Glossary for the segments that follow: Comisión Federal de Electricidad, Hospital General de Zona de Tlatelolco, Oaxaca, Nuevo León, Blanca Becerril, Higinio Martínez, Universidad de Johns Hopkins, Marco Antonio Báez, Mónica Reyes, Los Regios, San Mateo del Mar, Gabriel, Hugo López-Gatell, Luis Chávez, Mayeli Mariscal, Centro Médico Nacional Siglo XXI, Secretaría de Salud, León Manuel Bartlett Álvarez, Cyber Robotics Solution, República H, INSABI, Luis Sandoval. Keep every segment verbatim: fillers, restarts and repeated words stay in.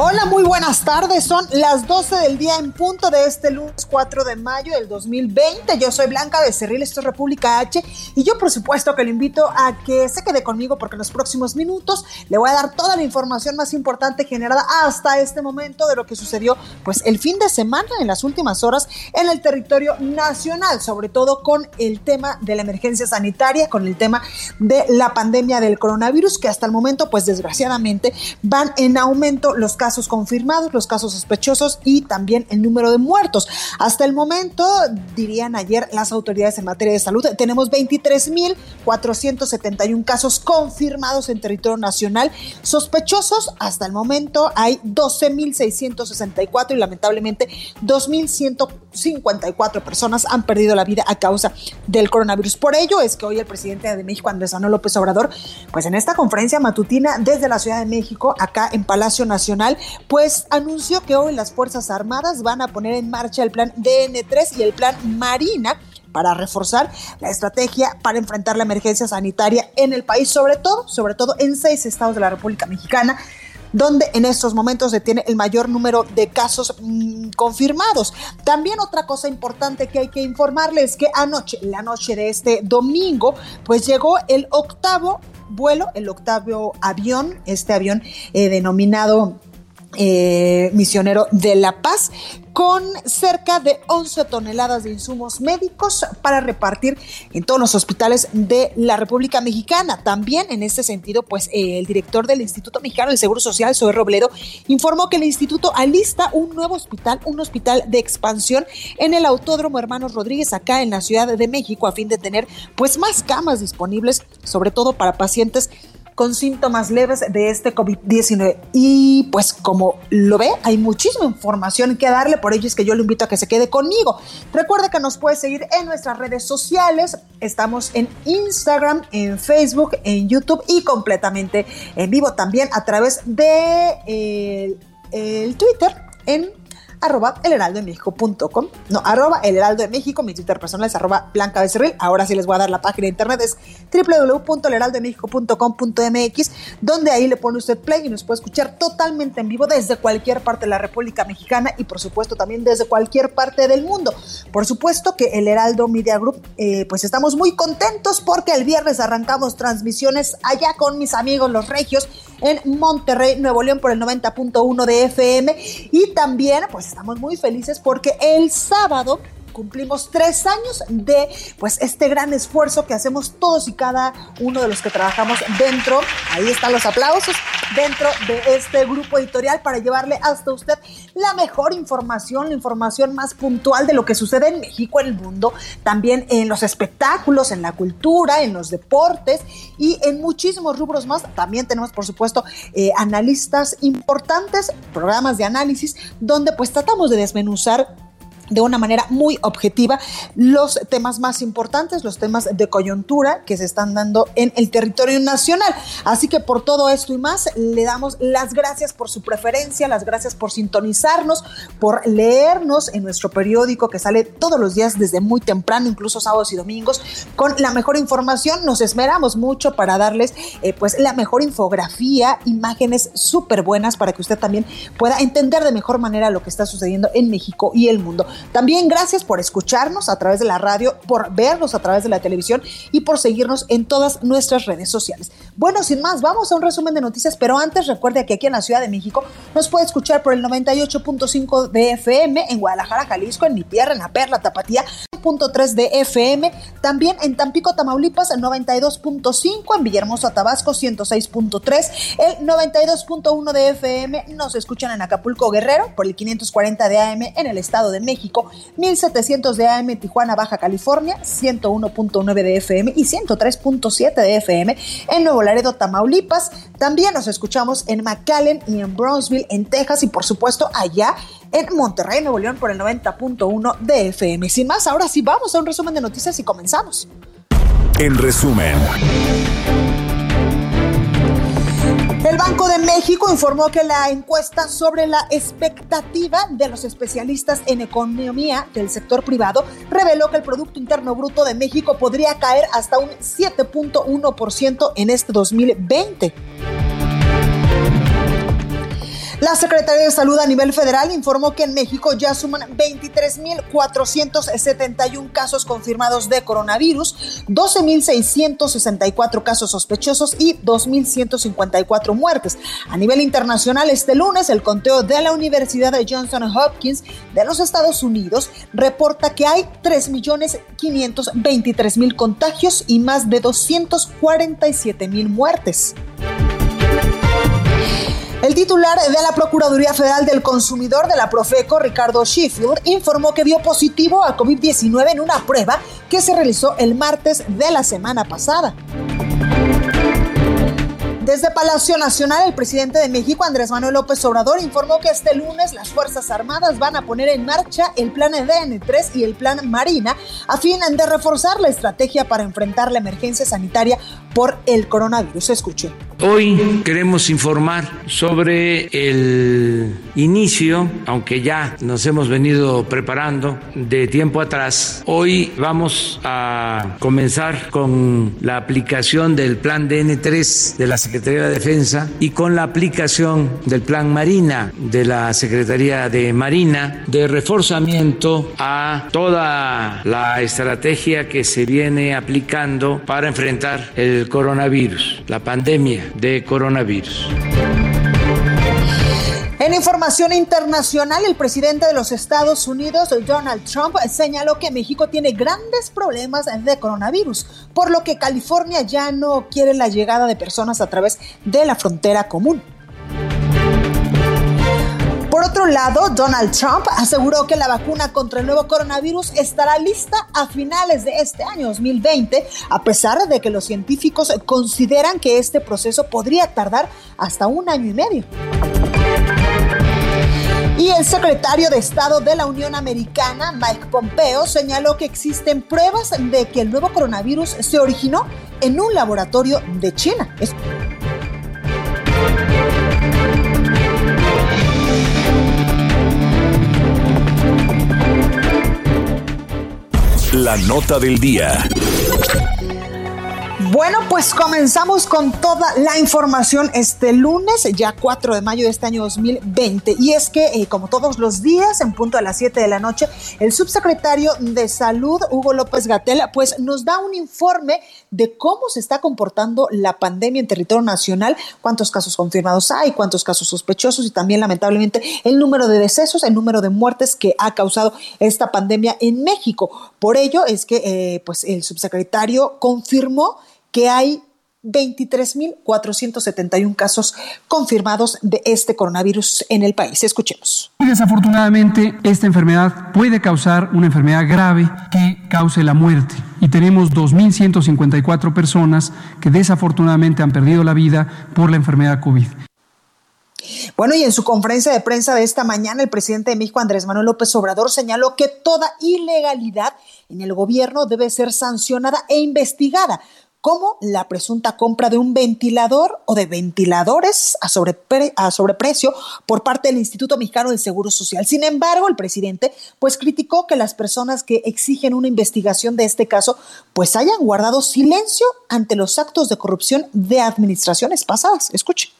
Hola, muy buenas tardes. Son las doce del día en punto de este lunes cuatro de mayo del dos mil veinte. Yo soy Blanca Becerril, esto es República H. Y yo, por supuesto, que lo invito a que se quede conmigo porque en los próximos minutos le voy a dar toda la información más importante generada hasta este momento de lo que sucedió pues, el fin de semana, en las últimas horas, en el territorio nacional, sobre todo con el tema de la emergencia sanitaria, con el tema de la pandemia del coronavirus, que hasta el momento, pues desgraciadamente, van en aumento los casos confirmados, los casos sospechosos y también el número de muertos. Hasta el momento, dirían ayer las autoridades en materia de salud, tenemos veintitrés mil cuatrocientos setenta y uno casos confirmados en territorio nacional. Sospechosos, hasta el momento hay doce mil seiscientos sesenta y cuatro y lamentablemente dos mil ciento cincuenta y cuatro personas han perdido la vida a causa del coronavirus. Por ello es que hoy el presidente de México, Andrés Manuel López Obrador, pues en esta conferencia matutina desde la Ciudad de México, acá en Palacio Nacional, pues anunció que hoy las Fuerzas Armadas van a poner en marcha el Plan D N tres y el Plan Marina para reforzar la estrategia para enfrentar la emergencia sanitaria en el país, sobre todo, sobre todo en seis estados de la República Mexicana, donde en estos momentos se tiene el mayor número de casos mmm, confirmados. También otra cosa importante que hay que informarles es que anoche, la noche de este domingo, pues llegó el octavo vuelo, el octavo avión, este avión eh, denominado eh, Misionero de la Paz, con cerca de once toneladas de insumos médicos para repartir en todos los hospitales de la República Mexicana. También en este sentido, pues eh, el director del Instituto Mexicano del Seguro Social, Zoe Robledo, informó que el instituto alista un nuevo hospital, un hospital de expansión en el Autódromo Hermanos Rodríguez, acá en la Ciudad de México, a fin de tener pues más camas disponibles, sobre todo para pacientes con síntomas leves de este COVID diecinueve. Y pues como lo ve, hay muchísima información que darle, por ello es que yo le invito a que se quede conmigo. Recuerde que nos puede seguir en nuestras redes sociales, estamos en Instagram, en Facebook, en YouTube y completamente en vivo también a través de el, el Twitter en arroba el heraldo de méxico punto com, no, arroba el heraldo de México, mi Twitter personal es arroba Blanca Becerril. Ahora sí les voy a dar la página de internet, es doble u doble u doble u punto el heraldo de méxico punto com punto m x, donde ahí le pone usted play y nos puede escuchar totalmente en vivo desde cualquier parte de la República Mexicana y por supuesto también desde cualquier parte del mundo. Por supuesto que el Heraldo Media Group, eh, pues estamos muy contentos porque el viernes arrancamos transmisiones allá con mis amigos Los Regios en Monterrey, Nuevo León por el noventa punto uno de F M y también pues estamos muy felices porque el sábado cumplimos tres años de pues este gran esfuerzo que hacemos todos y cada uno de los que trabajamos dentro, ahí están los aplausos, dentro de este grupo editorial para llevarle hasta usted la mejor información, la información más puntual de lo que sucede en México, en el mundo, también en los espectáculos, en la cultura, en los deportes y en muchísimos rubros más. También tenemos, por supuesto, eh, analistas importantes, programas de análisis, donde pues tratamos de desmenuzar de una manera muy objetiva los temas más importantes, los temas de coyuntura que se están dando en el territorio nacional. Así que por todo esto y más, le damos las gracias por su preferencia, las gracias por sintonizarnos, por leernos en nuestro periódico que sale todos los días desde muy temprano, incluso sábados y domingos, con la mejor información. Nos esmeramos mucho para darles eh, pues la mejor infografía, imágenes súper buenas para que usted también pueda entender de mejor manera lo que está sucediendo en México y el mundo. También gracias por escucharnos a través de la radio, por vernos a través de la televisión y por seguirnos en todas nuestras redes sociales. Bueno, sin más, vamos a un resumen de noticias, pero antes recuerde que aquí en la Ciudad de México nos puede escuchar por el noventa y ocho punto cinco de F M, en Guadalajara, Jalisco, en Mi Tierra, en La Perla, Tapatía, punto tres de F M, también en Tampico, Tamaulipas, el noventa y dos punto cinco, en Villahermosa, Tabasco, ciento seis punto tres, el noventa y dos punto uno de F M, nos escuchan en Acapulco, Guerrero, por el quinientos cuarenta de A M en el Estado de México, mil setecientos de A M en Tijuana, Baja California, ciento uno punto nueve de F M y ciento tres punto siete de F M, en Nuevo Laredo, Tamaulipas, también nos escuchamos en McAllen y en Brownsville, en Texas, y por supuesto allá en Monterrey, Nuevo León, por el noventa punto uno de F M. Sin más, ahora sí vamos a un resumen de noticias y comenzamos. En resumen, el Banco de México informó que la encuesta sobre la expectativa de los especialistas en economía del sector privado reveló que el Producto Interno Bruto de México podría caer hasta un siete punto uno por ciento en este dos mil veinte. La Secretaría de Salud a nivel federal informó que en México ya suman veintitrés mil cuatrocientos setenta y uno casos confirmados de coronavirus, doce mil seiscientos sesenta y cuatro casos sospechosos y dos mil ciento cincuenta y cuatro muertes. A nivel internacional, este lunes, el conteo de la Universidad de Johns Hopkins de los Estados Unidos reporta que hay tres millones quinientos veintitrés mil contagios y más de doscientos cuarenta y siete mil muertes. El titular de la Procuraduría Federal del Consumidor de la Profeco, Ricardo Sheffield, informó que dio positivo a COVID diecinueve en una prueba que se realizó el martes de la semana pasada. Desde Palacio Nacional, el presidente de México, Andrés Manuel López Obrador, informó que este lunes las Fuerzas Armadas van a poner en marcha el Plan D N tres y el Plan Marina a fin de reforzar la estrategia para enfrentar la emergencia sanitaria por el coronavirus. Escuchen. Hoy queremos informar sobre el inicio, aunque ya nos hemos venido preparando de tiempo atrás. Hoy vamos a comenzar con la aplicación del Plan D N tres de la Secretaría Secretaría de Defensa y con la aplicación del Plan Marina de la Secretaría de Marina de reforzamiento a toda la estrategia que se viene aplicando para enfrentar el coronavirus, la pandemia de coronavirus. En información internacional, el presidente de los Estados Unidos, Donald Trump, señaló que México tiene grandes problemas de coronavirus, por lo que California ya no quiere la llegada de personas a través de la frontera común. Por otro lado, Donald Trump aseguró que la vacuna contra el nuevo coronavirus estará lista a finales de este año dos mil veinte, a pesar de que los científicos consideran que este proceso podría tardar hasta un año y medio. Y el secretario de Estado de la Unión Americana, Mike Pompeo, señaló que existen pruebas de que el nuevo coronavirus se originó en un laboratorio de China. La nota del día. Bueno, pues comenzamos con toda la información este lunes, ya cuatro de mayo de este año dos mil veinte. Y es que, eh, como todos los días, en punto a las siete de la noche, el subsecretario de Salud, Hugo López-Gatell, pues nos da un informe de cómo se está comportando la pandemia en territorio nacional, cuántos casos confirmados hay, cuántos casos sospechosos y también, lamentablemente, el número de decesos, el número de muertes que ha causado esta pandemia en México. Por ello es que, eh, pues, el subsecretario confirmó que hay veintitrés mil cuatrocientos setenta y uno casos confirmados de este coronavirus en el país. Escuchemos. Desafortunadamente, esta enfermedad puede causar una enfermedad grave que cause la muerte. Y tenemos dos mil ciento cincuenta y cuatro personas que desafortunadamente han perdido la vida por la enfermedad COVID. Bueno, y en su conferencia de prensa de esta mañana, el presidente de México, Andrés Manuel López Obrador, señaló que toda ilegalidad en el gobierno debe ser sancionada e investigada, como la presunta compra de un ventilador o de ventiladores a, sobrepre- a sobreprecio por parte del Instituto Mexicano del Seguro Social. Sin embargo, el presidente pues criticó que las personas que exigen una investigación de este caso pues hayan guardado silencio ante los actos de corrupción de administraciones pasadas. Escuche.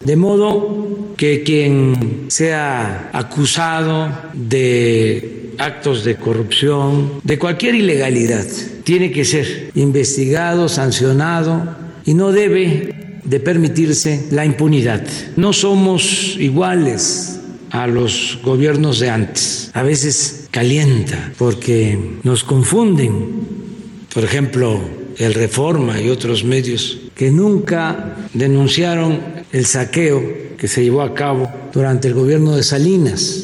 De modo que quien sea acusado de actos de corrupción, de cualquier ilegalidad, tiene que ser investigado, sancionado y no debe de permitirse la impunidad. No somos iguales a los gobiernos de antes. A veces calienta porque nos confunden, por ejemplo, el Reforma y otros medios que nunca denunciaron el saqueo que se llevó a cabo durante el gobierno de Salinas.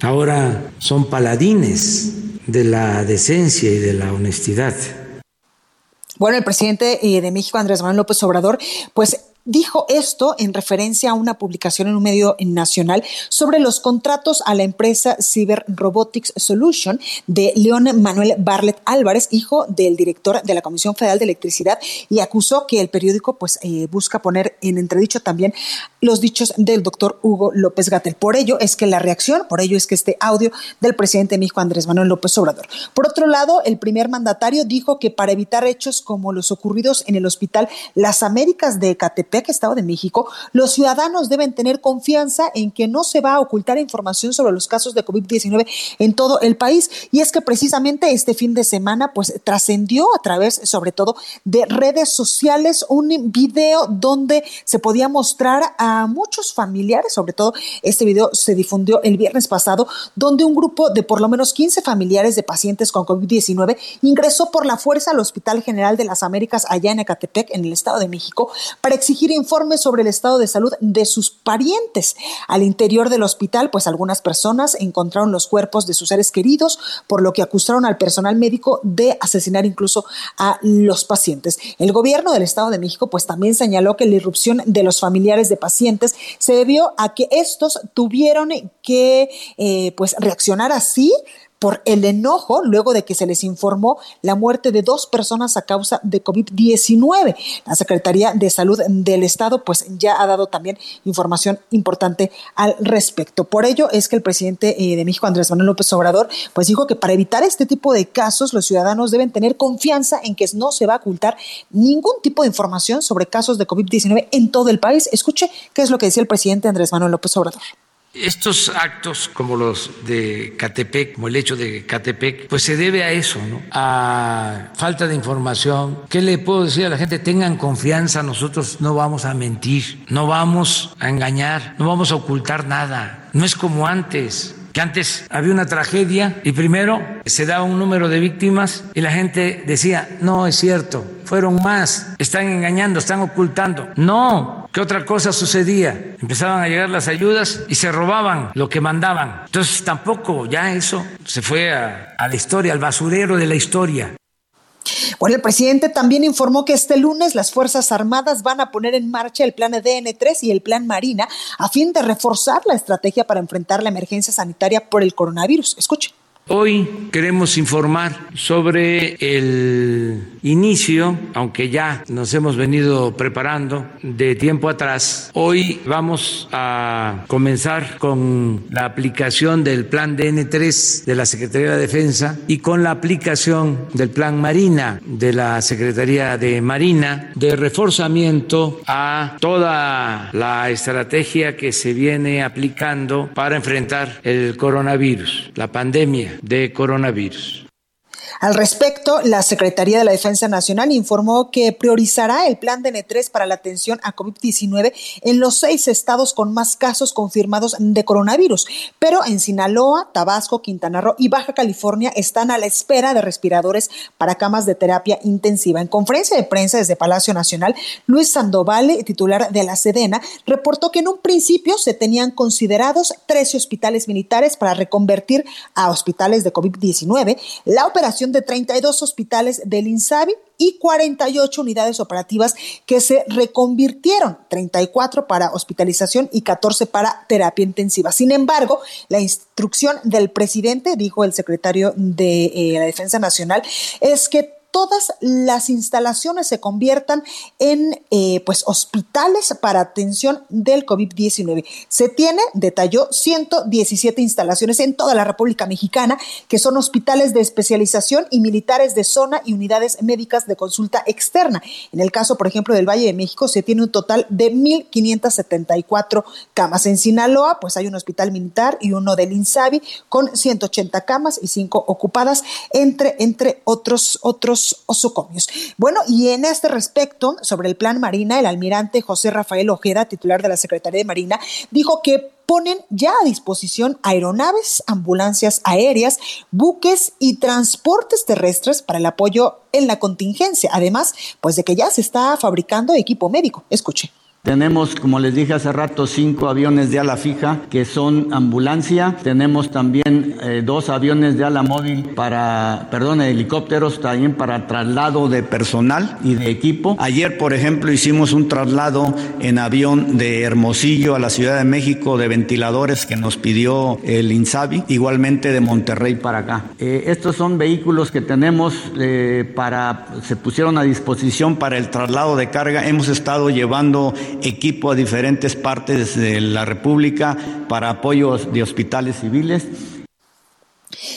Ahora son paladines de la decencia y de la honestidad. Bueno, el presidente de México, Andrés Manuel López Obrador, pues dijo esto en referencia a una publicación en un medio nacional sobre los contratos a la empresa Cyber Robotics Solution de León Manuel Bartlett Álvarez, hijo del director de la Comisión Federal de Electricidad, y acusó que el periódico pues eh, busca poner en entredicho también los dichos del doctor Hugo López-Gatell. Por ello es que la reacción, por ello es que este audio del presidente de México, Andrés Manuel López Obrador. Por otro lado, el primer mandatario dijo que para evitar hechos como los ocurridos en el Hospital Las Américas de Ecatepec, Estado de México, los ciudadanos deben tener confianza en que no se va a ocultar información sobre los casos de covid diecinueve en todo el país. Y es que precisamente este fin de semana pues trascendió a través sobre todo de redes sociales un video donde se podía mostrar a muchos familiares, sobre todo este video se difundió el viernes pasado, donde un grupo de por lo menos quince familiares de pacientes con covid diecinueve ingresó por la fuerza al Hospital General de las Américas allá en Ecatepec, en el Estado de México, para exigir informes sobre el estado de salud de sus parientes. Al interior del hospital, pues algunas personas encontraron los cuerpos de sus seres queridos, por lo que acusaron al personal médico de asesinar incluso a los pacientes. El gobierno del Estado de México, pues también señaló que la irrupción de los familiares de pacientes se debió a que estos tuvieron que eh, pues reaccionar así por el enojo luego de que se les informó la muerte de dos personas a causa de covid diecinueve. La Secretaría de Salud del Estado pues ya ha dado también información importante al respecto. Por ello es que el presidente eh, de México, Andrés Manuel López Obrador, pues dijo que para evitar este tipo de casos los ciudadanos deben tener confianza en que no se va a ocultar ningún tipo de información sobre casos de covid diecinueve en todo el país. Escuche qué es lo que decía el presidente Andrés Manuel López Obrador. Estos actos como los de Catepec, como el hecho de Catepec, pues se debe a eso, ¿no? A falta de información. ¿Qué le puedo decir a la gente? Tengan confianza, nosotros no vamos a mentir, no vamos a engañar, no vamos a ocultar nada. No es como antes, que antes había una tragedia y primero se daba un número de víctimas y la gente decía, no es cierto, fueron más, están engañando, están ocultando. No. ¿Qué otra cosa sucedía? Empezaban a llegar las ayudas y se robaban lo que mandaban. Entonces tampoco ya eso se fue a, a la historia, al basurero de la historia. Bueno, el presidente también informó que este lunes las Fuerzas Armadas van a poner en marcha el Plan D N tres y el Plan Marina a fin de reforzar la estrategia para enfrentar la emergencia sanitaria por el coronavirus. Escuche. Hoy queremos informar sobre el inicio, aunque ya nos hemos venido preparando de tiempo atrás. Hoy vamos a comenzar con la aplicación del Plan D N tres de la Secretaría de Defensa y con la aplicación del Plan Marina de la Secretaría de Marina de reforzamiento a toda la estrategia que se viene aplicando para enfrentar el coronavirus, la pandemia de coronavirus. Al respecto, la Secretaría de la Defensa Nacional informó que priorizará el Plan D N tres para la atención a covid diecinueve en los seis estados con más casos confirmados de coronavirus, pero en Sinaloa, Tabasco, Quintana Roo y Baja California están a la espera de respiradores para camas de terapia intensiva. En conferencia de prensa desde Palacio Nacional, Luis Sandoval, titular de la Sedena, reportó que en un principio se tenían considerados trece hospitales militares para reconvertir a hospitales de covid diecinueve, la operación de treinta y dos hospitales del INSABI y cuarenta y ocho unidades operativas que se reconvirtieron, treinta y cuatro para hospitalización y catorce para terapia intensiva. Sin embargo, la instrucción del presidente, dijo el secretario de eh, la Defensa Nacional, es que todas las instalaciones se conviertan en eh, pues hospitales para atención del covid diecinueve. Se tiene, detalló, ciento diecisiete instalaciones en toda la República Mexicana, que son hospitales de especialización y militares de zona y unidades médicas de consulta externa. En el caso, por ejemplo, del Valle de México, se tiene un total de mil quinientas setenta y cuatro camas. En Sinaloa, pues hay un hospital militar y uno del INSABI con ciento ochenta camas y cinco ocupadas, entre, entre otros, otros sus osocomios. Bueno, y en este respecto, sobre el Plan Marina, el almirante José Rafael Ojeda, titular de la Secretaría de Marina, dijo que ponen ya a disposición aeronaves, ambulancias aéreas, buques y transportes terrestres para el apoyo en la contingencia. Además, pues de que ya se está fabricando equipo médico. Escuche. Tenemos, como les dije hace rato, cinco aviones de ala fija que son ambulancia. Tenemos también eh, dos aviones de ala móvil para, perdón, helicópteros también para traslado de personal y de equipo. Ayer, por ejemplo, hicimos un traslado en avión de Hermosillo a la Ciudad de México de ventiladores que nos pidió el INSABI, igualmente de Monterrey para acá. Eh, estos son vehículos que tenemos eh, para, se pusieron a disposición para el traslado de carga. Hemos estado llevando equipo a diferentes partes de la República para apoyos de hospitales civiles.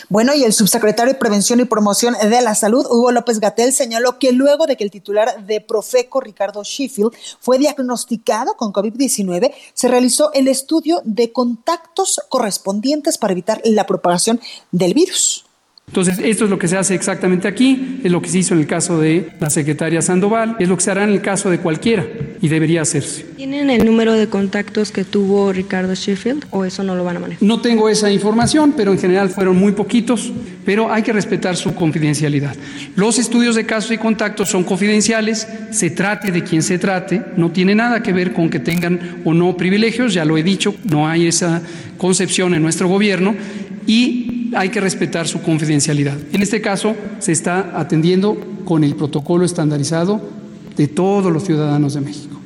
Bueno, y el subsecretario de Prevención y Promoción de la Salud, Hugo López-Gatell, señaló que luego de que el titular de Profeco, Ricardo Sheffield, fue diagnosticado con covid diecinueve, se realizó el estudio de contactos correspondientes para evitar la propagación del virus. Entonces, esto es lo que se hace exactamente aquí, es lo que se hizo en el caso de la secretaria Sandoval, es lo que se hará en el caso de cualquiera y debería hacerse. ¿Tienen el número de contactos que tuvo Ricardo Sheffield o eso no lo van a manejar? No tengo esa información, pero en general fueron muy poquitos, pero hay que respetar su confidencialidad. Los estudios de casos y contactos son confidenciales, se trate de quien se trate, no tiene nada que ver con que tengan o no privilegios, ya lo he dicho, no hay esa concepción en nuestro gobierno y hay que respetar su confidencialidad. En este caso, se está atendiendo con el protocolo estandarizado de todos los ciudadanos de México.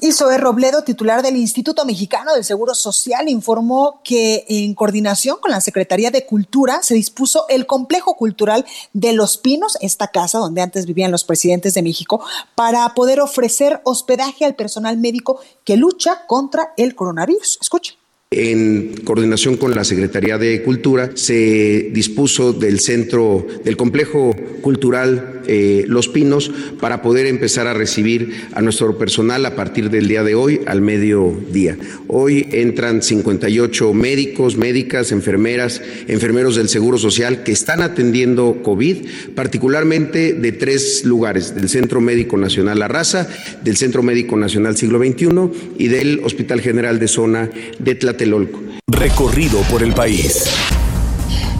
Y Zoe Robledo, titular del Instituto Mexicano del Seguro Social, informó que en coordinación con la Secretaría de Cultura se dispuso el complejo cultural de Los Pinos, esta casa donde antes vivían los presidentes de México, para poder ofrecer hospedaje al personal médico que lucha contra el coronavirus. Escuchen. En coordinación con la Secretaría de Cultura se dispuso del centro, del complejo cultural eh, Los Pinos para poder empezar a recibir a nuestro personal a partir del día de hoy al mediodía. Hoy entran cincuenta y ocho médicos, médicas, enfermeras, enfermeros del Seguro Social que están atendiendo COVID, particularmente de tres lugares, del Centro Médico Nacional La Raza, del Centro Médico Nacional Siglo veintiuno y del Hospital General de Zona de Tlatelolco. Recorrido por el país.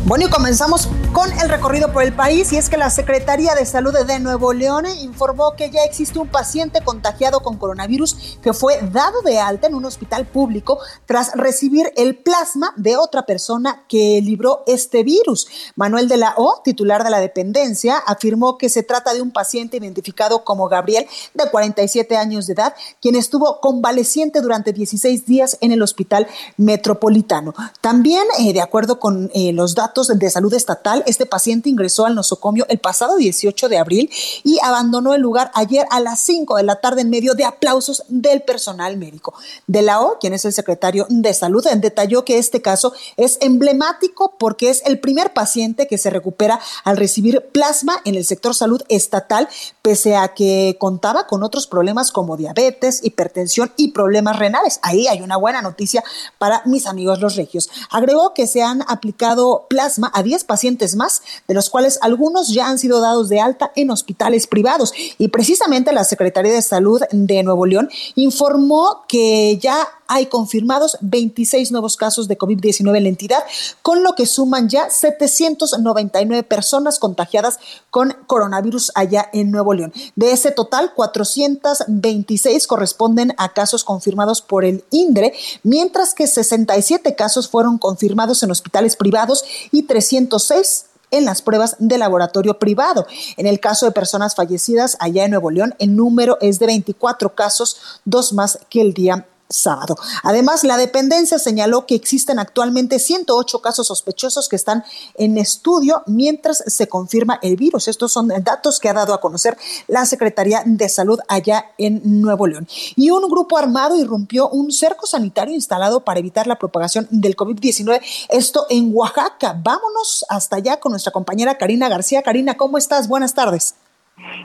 Bueno, y comenzamos con el recorrido por el país, y es que la Secretaría de Salud de Nuevo León informó que ya existe un paciente contagiado con coronavirus que fue dado de alta en un hospital público tras recibir el plasma de otra persona que libró este virus. Manuel de la O, titular de la dependencia, afirmó que se trata de un paciente identificado como Gabriel, de cuarenta y siete años de edad, quien estuvo convaleciente durante dieciséis días en el hospital metropolitano. También, eh, de acuerdo con eh, los datos de salud estatal, este paciente ingresó al nosocomio el pasado dieciocho de abril y abandonó el lugar ayer a las cinco de la tarde en medio de aplausos del personal médico. De la O, quien es el secretario de salud, detalló que este caso es emblemático porque es el primer paciente que se recupera al recibir plasma en el sector salud estatal, pese a que contaba con otros problemas como diabetes, hipertensión y problemas renales. Ahí hay una buena noticia para mis amigos los regios. Agregó que se han aplicado plasma a diez pacientes más, de los cuales algunos ya han sido dados de alta en hospitales privados. Y precisamente la Secretaría de Salud de Nuevo León informó que ya hay confirmados veintiséis nuevos casos de covid diecinueve en la entidad, con lo que suman ya setecientas noventa y nueve personas contagiadas con coronavirus allá en Nuevo León. De ese total, cuatrocientas veintiséis corresponden a casos confirmados por el INDRE, mientras que sesenta y siete casos fueron confirmados en hospitales privados y trescientos seis en las pruebas de laboratorio privado. En el caso de personas fallecidas allá en Nuevo León, el número es de veinticuatro casos, dos más que el día sábado. Además, la dependencia señaló que existen actualmente ciento ocho casos sospechosos que están en estudio mientras se confirma el virus. Estos son datos que ha dado a conocer la Secretaría de Salud allá en Nuevo León. Y un grupo armado irrumpió un cerco sanitario instalado para evitar la propagación del covid diecinueve. Esto en Oaxaca. Vámonos hasta allá con nuestra compañera Karina García. Karina, ¿cómo estás? Buenas tardes.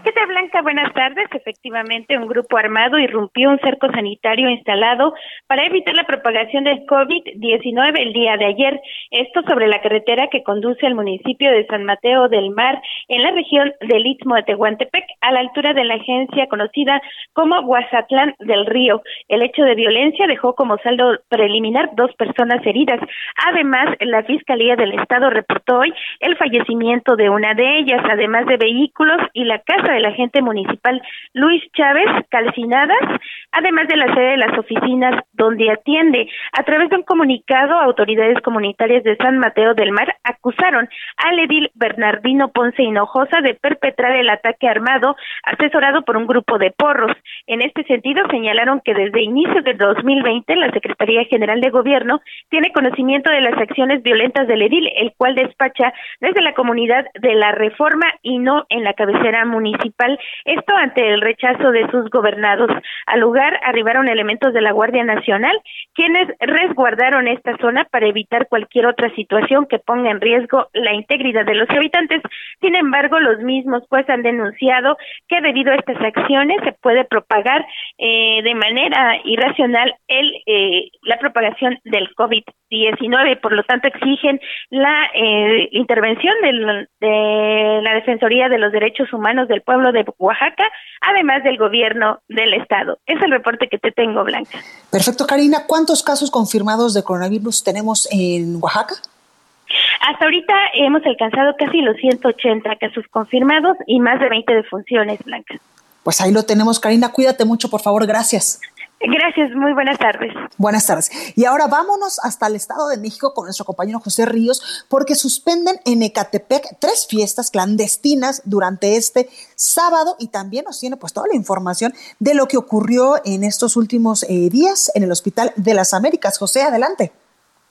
¿Qué tal, Blanca? Buenas tardes. Efectivamente, un grupo armado irrumpió un cerco sanitario instalado para evitar la propagación del COVID diecinueve el día de ayer. Esto sobre la carretera que conduce al municipio de San Mateo del Mar, en la región del Istmo de Tehuantepec, a la altura de la agencia conocida como Huazatlán del Río. El hecho de violencia dejó como saldo preliminar dos personas heridas. Además, la Fiscalía del Estado reportó hoy el fallecimiento de una de ellas, además de vehículos y la casa del agente municipal Luis Chávez, calcinadas, además de la sede de las oficinas donde atiende. A través de un comunicado, autoridades comunitarias de San Mateo del Mar acusaron al edil Bernardino Ponce Hinojosa de perpetrar el ataque armado asesorado por un grupo de porros. En este sentido, señalaron que desde inicios del dos mil veinte la Secretaría General de Gobierno tiene conocimiento de las acciones violentas del edil, el cual despacha desde la comunidad de la Reforma y no en la cabecera municipal, esto ante el rechazo de sus gobernados. Al lugar arribaron elementos de la Guardia Nacional, quienes resguardaron esta zona para evitar cualquier otra situación que ponga en riesgo la integridad de los habitantes. Sin embargo, los mismos pues han denunciado que debido a estas acciones se puede propagar eh, de manera irracional el eh, la propagación del COVID diecinueve, por lo tanto exigen la eh, intervención del, de la Defensoría de los Derechos Humanos del pueblo de Oaxaca, además del gobierno del estado. Es el reporte que te tengo, Blanca. Perfecto, Karina. ¿Cuántos casos confirmados de coronavirus tenemos en Oaxaca? Hasta ahorita hemos alcanzado casi los ciento ochenta casos confirmados y más de veinte defunciones, Blanca. Pues ahí lo tenemos, Karina. Cuídate mucho, por favor. Gracias. Gracias, muy buenas tardes. Buenas tardes. Y ahora vámonos hasta el Estado de México con nuestro compañero José Ríos, porque suspenden en Ecatepec tres fiestas clandestinas durante este sábado y también nos tiene pues toda la información de lo que ocurrió en estos últimos eh, días en el Hospital de las Américas. José, adelante.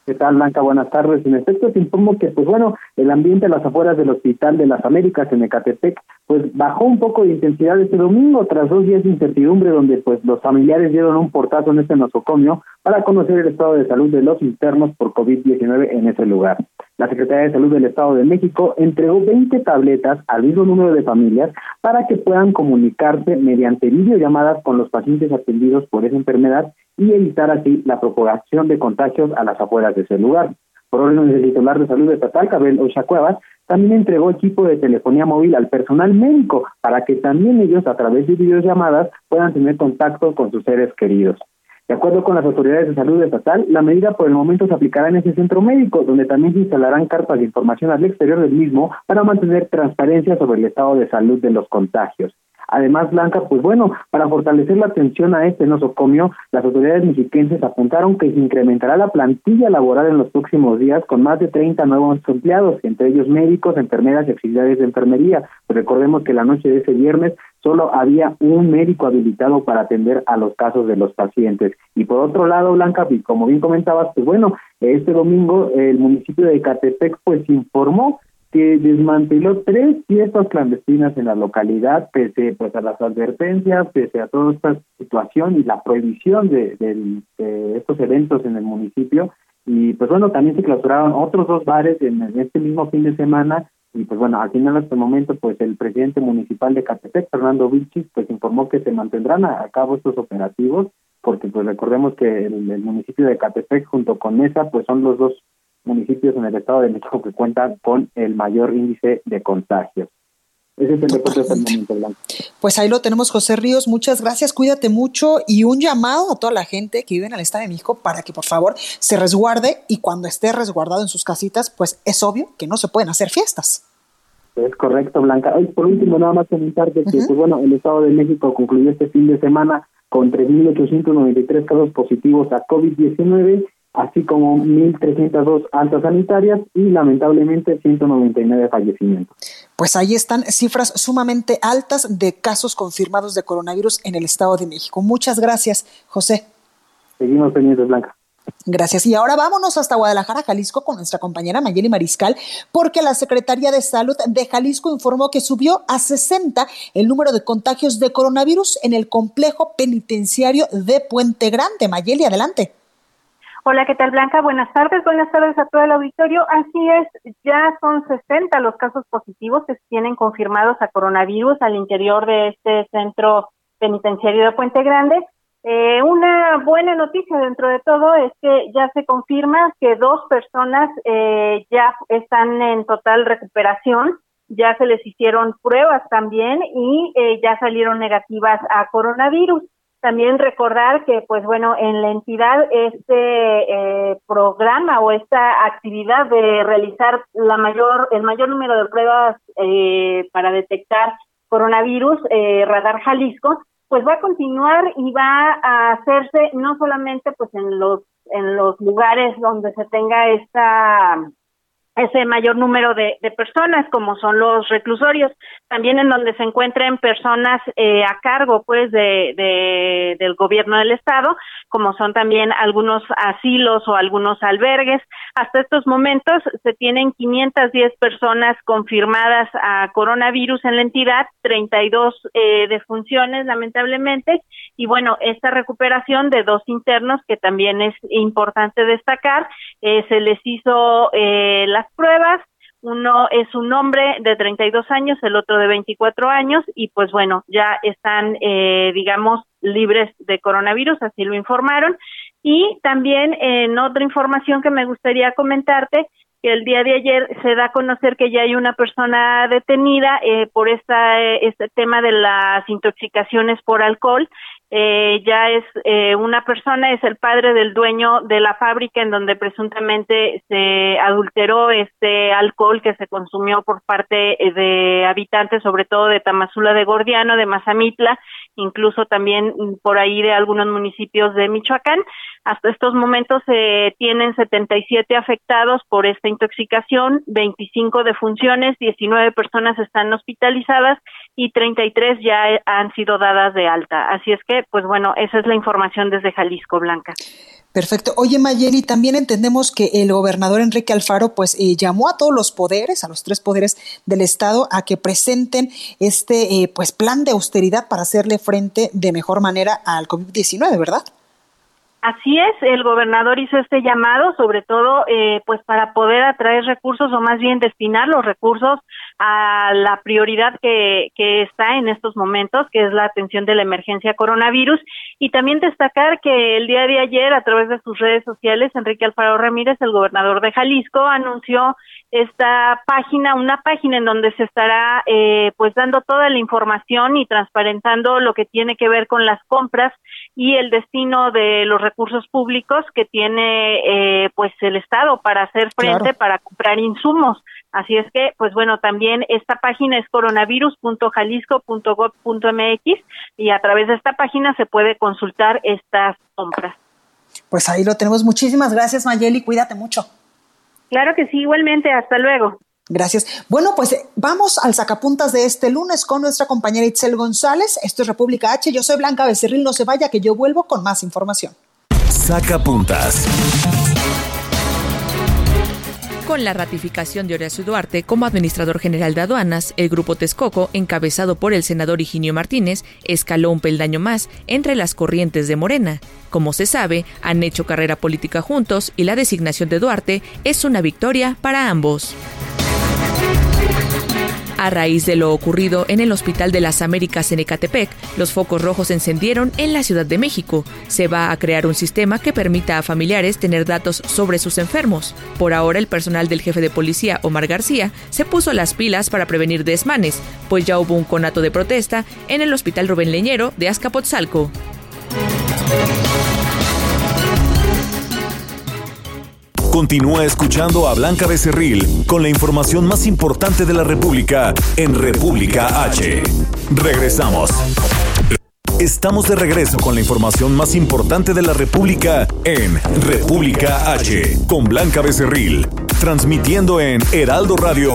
¿Qué tal, Blanca? Buenas tardes. En efecto, te informo que, pues bueno, el ambiente a las afueras del Hospital de las Américas en Ecatepec, pues bajó un poco de intensidad este domingo tras dos días de incertidumbre donde, pues, los familiares dieron un portazo en este nosocomio para conocer el estado de salud de los internos por COVID diecinueve en ese lugar. La Secretaría de Salud del Estado de México entregó veinte tabletas al mismo número de familias para que puedan comunicarse mediante videollamadas con los pacientes atendidos por esa enfermedad y evitar así la propagación de contagios a las afueras de ese lugar. Por orden del titular de salud estatal, Cabel Ochacuevas, también entregó equipo de telefonía móvil al personal médico para que también ellos, a través de videollamadas, puedan tener contacto con sus seres queridos. De acuerdo con las autoridades de salud estatal, la medida por el momento se aplicará en ese centro médico, donde también se instalarán carpas de información al exterior del mismo para mantener transparencia sobre el estado de salud de los contagios. Además, Blanca, pues bueno, para fortalecer la atención a este nosocomio, las autoridades mexiquenses apuntaron que se incrementará la plantilla laboral en los próximos días con más de treinta nuevos empleados, entre ellos médicos, enfermeras y auxiliares de enfermería. Pues recordemos que la noche de ese viernes solo había un médico habilitado para atender a los casos de los pacientes. Y por otro lado, Blanca, y como bien comentabas, pues bueno, este domingo el municipio de Catepec pues informó que desmanteló tres fiestas clandestinas en la localidad, pese pues a las advertencias, pese a toda esta situación y la prohibición de, de, de estos eventos en el municipio. Y pues bueno, también se clausuraron otros dos bares en, en este mismo fin de semana. Y pues bueno, al final hasta el momento, pues el presidente municipal de Catepec, Fernando Vilchis, pues informó que se mantendrán a, a cabo estos operativos, porque pues recordemos que el, el municipio de Catepec junto con Mesa, pues son los dos municipios en el Estado de México que cuentan con el mayor índice de contagios. Ese es el reporte hasta el momento, Blanca. Pues ahí lo tenemos, José Ríos. Muchas gracias, cuídate mucho y un llamado a toda la gente que vive en el Estado de México para que por favor se resguarde y cuando esté resguardado en sus casitas, pues es obvio que no se pueden hacer fiestas. Es correcto, Blanca. Hoy, por último, nada más comentarte que, uh-huh. pues bueno, el Estado de México concluyó este fin de semana con tres mil ochocientos noventa y tres casos positivos a COVID diecinueve, así como mil trescientos dos altas sanitarias y lamentablemente ciento noventa y nueve fallecimientos. Pues ahí están cifras sumamente altas de casos confirmados de coronavirus en el Estado de México. Muchas gracias, José. Seguimos pendientes, Blanca. Gracias. Y ahora vámonos hasta Guadalajara, Jalisco, con nuestra compañera Mayeli Mariscal, porque la Secretaría de Salud de Jalisco informó que subió a sesenta el número de contagios de coronavirus en el complejo penitenciario de Puente Grande. Mayeli, adelante. Hola, ¿qué tal, Blanca? Buenas tardes, buenas tardes a todo el auditorio. Así es, ya son sesenta los casos positivos que se tienen confirmados a coronavirus al interior de este centro penitenciario de Puente Grande. Eh, una buena noticia dentro de todo es que ya se confirma que dos personas eh, ya están en total recuperación, ya se les hicieron pruebas también y eh, ya salieron negativas a coronavirus. También recordar que, pues bueno, en la entidad este eh, programa o esta actividad de realizar la mayor el mayor número de pruebas eh, para detectar coronavirus, eh, Radar Jalisco, pues va a continuar y va a hacerse no solamente pues en los en los lugares donde se tenga esta ese mayor número de, de personas, como son los reclusorios, también en donde se encuentren personas eh, a cargo pues de, de del gobierno del estado, como son también algunos asilos o algunos albergues. Hasta estos momentos se tienen quinientas diez personas confirmadas a coronavirus en la entidad, treinta y dos eh, defunciones lamentablemente, y bueno, esta recuperación de dos internos que también es importante destacar. Eh, se les hizo eh, las pruebas, uno es un hombre de treinta y dos años, el otro de veinticuatro años, y pues bueno, ya están, eh, digamos, libres de coronavirus, así lo informaron. Y también eh, en otra información que me gustaría comentarte, que el día de ayer se da a conocer que ya hay una persona detenida eh, por esta este tema de las intoxicaciones por alcohol. Eh, ya es eh, una persona, es el padre del dueño de la fábrica en donde presuntamente se adulteró este alcohol que se consumió por parte de habitantes, sobre todo de Tamazula de Gordiano, de Mazamitla, incluso también por ahí de algunos municipios de Michoacán. Hasta estos momentos se eh, tienen setenta y siete afectados por esta intoxicación, veinticinco defunciones, diecinueve personas están hospitalizadas y treinta y tres ya he, han sido dadas de alta. Así es que pues bueno, esa es la información desde Jalisco, Blanca. Perfecto. Oye, Mayeli, también entendemos que el gobernador Enrique Alfaro pues eh, llamó a todos los poderes, a los tres poderes del estado, a que presenten este eh, pues plan de austeridad para hacerle frente de mejor manera al COVID diecinueve, ¿verdad? Así es, el gobernador hizo este llamado, sobre todo eh, pues para poder atraer recursos o más bien destinar los recursos a la prioridad que, que está en estos momentos, que es la atención de la emergencia coronavirus. Y también destacar que el día de ayer, a través de sus redes sociales, Enrique Alfaro Ramírez, el gobernador de Jalisco, anunció esta página, una página en donde se estará eh, pues dando toda la información y transparentando lo que tiene que ver con las compras y el destino de los recursos públicos que tiene eh, pues el estado para hacer frente, claro, para comprar insumos. Así es que, pues bueno, también esta página es coronavirus punto jalisco punto gob punto mx y a través de esta página se puede consultar estas compras. Pues ahí lo tenemos. Muchísimas gracias, Mayeli. Cuídate mucho. Claro que sí, igualmente. Hasta luego. Gracias. Bueno, pues vamos al sacapuntas de este lunes con nuestra compañera Itzel González. Esto es República H. Yo soy Blanca Becerril. No se vaya, que yo vuelvo con más información. Sacapuntas. Con la ratificación de Horacio Duarte como administrador general de aduanas, el Grupo Texcoco, encabezado por el senador Higinio Martínez, escaló un peldaño más entre las corrientes de Morena. Como se sabe, han hecho carrera política juntos y la designación de Duarte es una victoria para ambos. A raíz de lo ocurrido en el Hospital de las Américas en Ecatepec, los focos rojos se encendieron en la Ciudad de México. Se va a crear un sistema que permita a familiares tener datos sobre sus enfermos. Por ahora, el personal del jefe de policía, Omar García, se puso las pilas para prevenir desmanes, pues ya hubo un conato de protesta en el Hospital Rubén Leñero de Azcapotzalco. Continúa escuchando a Blanca Becerril con la información más importante de la República en República H. Regresamos. Estamos de regreso con la información más importante de la República en República H con Blanca Becerril, transmitiendo en Heraldo Radio.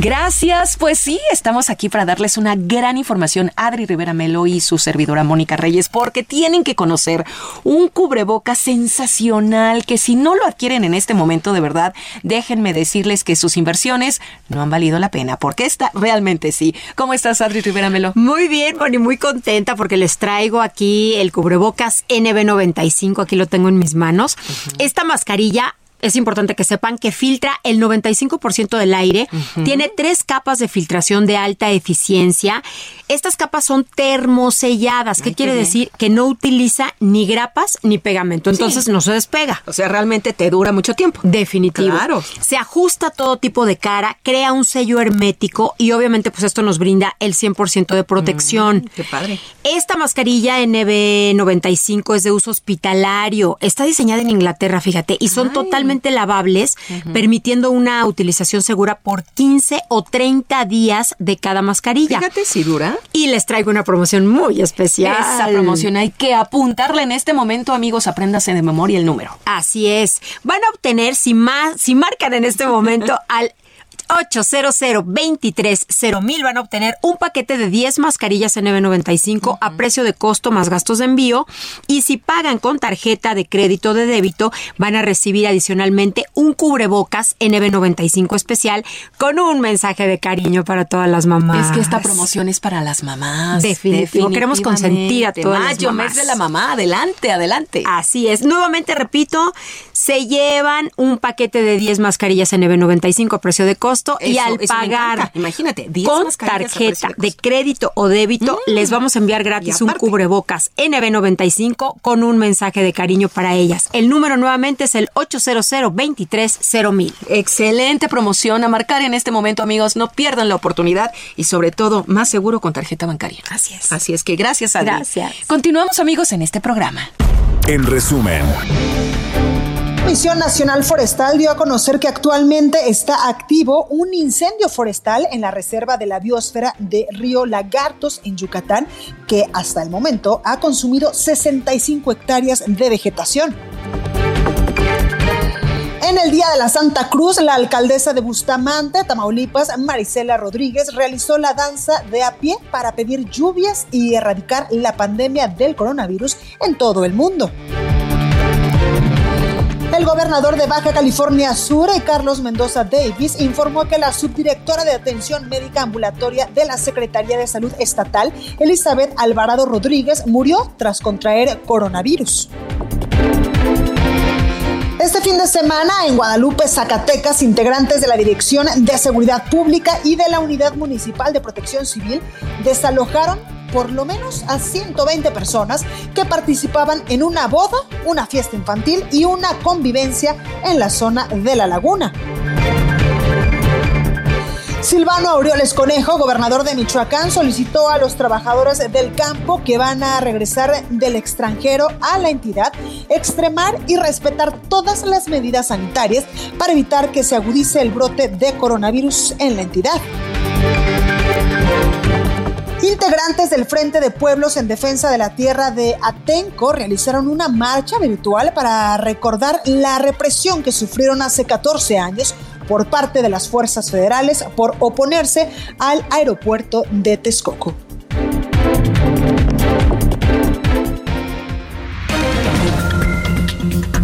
Gracias, pues sí, estamos aquí para darles una gran información, Adri Rivera Melo y su servidora Mónica Reyes, porque tienen que conocer un cubrebocas sensacional que si no lo adquieren en este momento, de verdad, déjenme decirles que sus inversiones no han valido la pena, porque esta realmente sí. ¿Cómo estás, Adri Rivera Melo? Muy bien, Moni, muy contenta porque les traigo aquí el cubrebocas N B noventa y cinco, aquí lo tengo en mis manos. Uh-huh. Esta mascarilla, es importante que sepan que filtra el noventa y cinco por ciento del aire. Uh-huh. Tiene tres capas de filtración de alta eficiencia. Estas capas son termoselladas. ¿Qué Ay, quiere qué decir? Que no utiliza ni grapas ni pegamento. Entonces sí, no se despega. O sea, realmente te dura mucho tiempo. Definitivo. Claro. Se ajusta a todo tipo de cara, crea un sello hermético y obviamente pues esto nos brinda el cien por ciento de protección. Mm, qué padre. Esta mascarilla N B noventa y cinco es de uso hospitalario. Está diseñada en Inglaterra, fíjate, y son Ay. totalmente lavables, uh-huh, permitiendo una utilización segura por quince o treinta días de cada mascarilla. Fíjate si dura. Y les traigo una promoción muy especial. Esa promoción hay que apuntarla en este momento, amigos. Apréndase de memoria el número. Así es. Van a obtener, si, más, si marcan en este momento al ocho cero cero, dos tres cero mil, van a obtener un paquete de diez mascarillas N B noventa y cinco, uh-huh, a precio de costo más gastos de envío, y si pagan con tarjeta de crédito o de débito van a recibir adicionalmente un cubrebocas N B noventa y cinco especial con un mensaje de cariño para todas las mamás. Es que esta promoción es para las mamás. Definitivo, queremos consentir a todas las mamás. Mayo, mes de la mamá, adelante, adelante. Así es, nuevamente repito, se llevan un paquete de diez mascarillas N B noventa y cinco a precio de costo. Eso, y al pagar, imagínate, diez con tarjeta de, de crédito o débito, mm, les vamos a enviar gratis un cubrebocas N B noventa y cinco con un mensaje de cariño para ellas. El número nuevamente es el ocho cero cero, dos tres cero mil. Excelente promoción a marcar en este momento, amigos. No pierdan la oportunidad y sobre todo, más seguro con tarjeta bancaria. Así es. Así es que gracias, Adri. Gracias. Continuamos, amigos, en este programa. En resumen. La Comisión Nacional Forestal dio a conocer que actualmente está activo un incendio forestal en la Reserva de la Biosfera de Río Lagartos, en Yucatán, que hasta el momento ha consumido sesenta y cinco hectáreas de vegetación. En el Día de la Santa Cruz, la alcaldesa de Bustamante, Tamaulipas, Marisela Rodríguez, realizó la danza de a pie para pedir lluvias y erradicar la pandemia del coronavirus en todo el mundo. El gobernador de Baja California Sur, Carlos Mendoza Davis, informó que la subdirectora de Atención Médica Ambulatoria de la Secretaría de Salud Estatal, Elizabeth Alvarado Rodríguez, murió tras contraer coronavirus. Este fin de semana, en Guadalupe, Zacatecas, integrantes de la Dirección de Seguridad Pública y de la Unidad Municipal de Protección Civil desalojaron por lo menos a ciento veinte personas que participaban en una boda, una fiesta infantil y una convivencia en la zona de La Laguna. Silvano Aureoles Conejo, gobernador de Michoacán, solicitó a los trabajadores del campo que van a regresar del extranjero a la entidad extremar y respetar todas las medidas sanitarias para evitar que se agudice el brote de coronavirus en la entidad. Integrantes del Frente de Pueblos en Defensa de la Tierra de Atenco realizaron una marcha virtual para recordar la represión que sufrieron hace catorce años por parte de las fuerzas federales por oponerse al aeropuerto de Texcoco.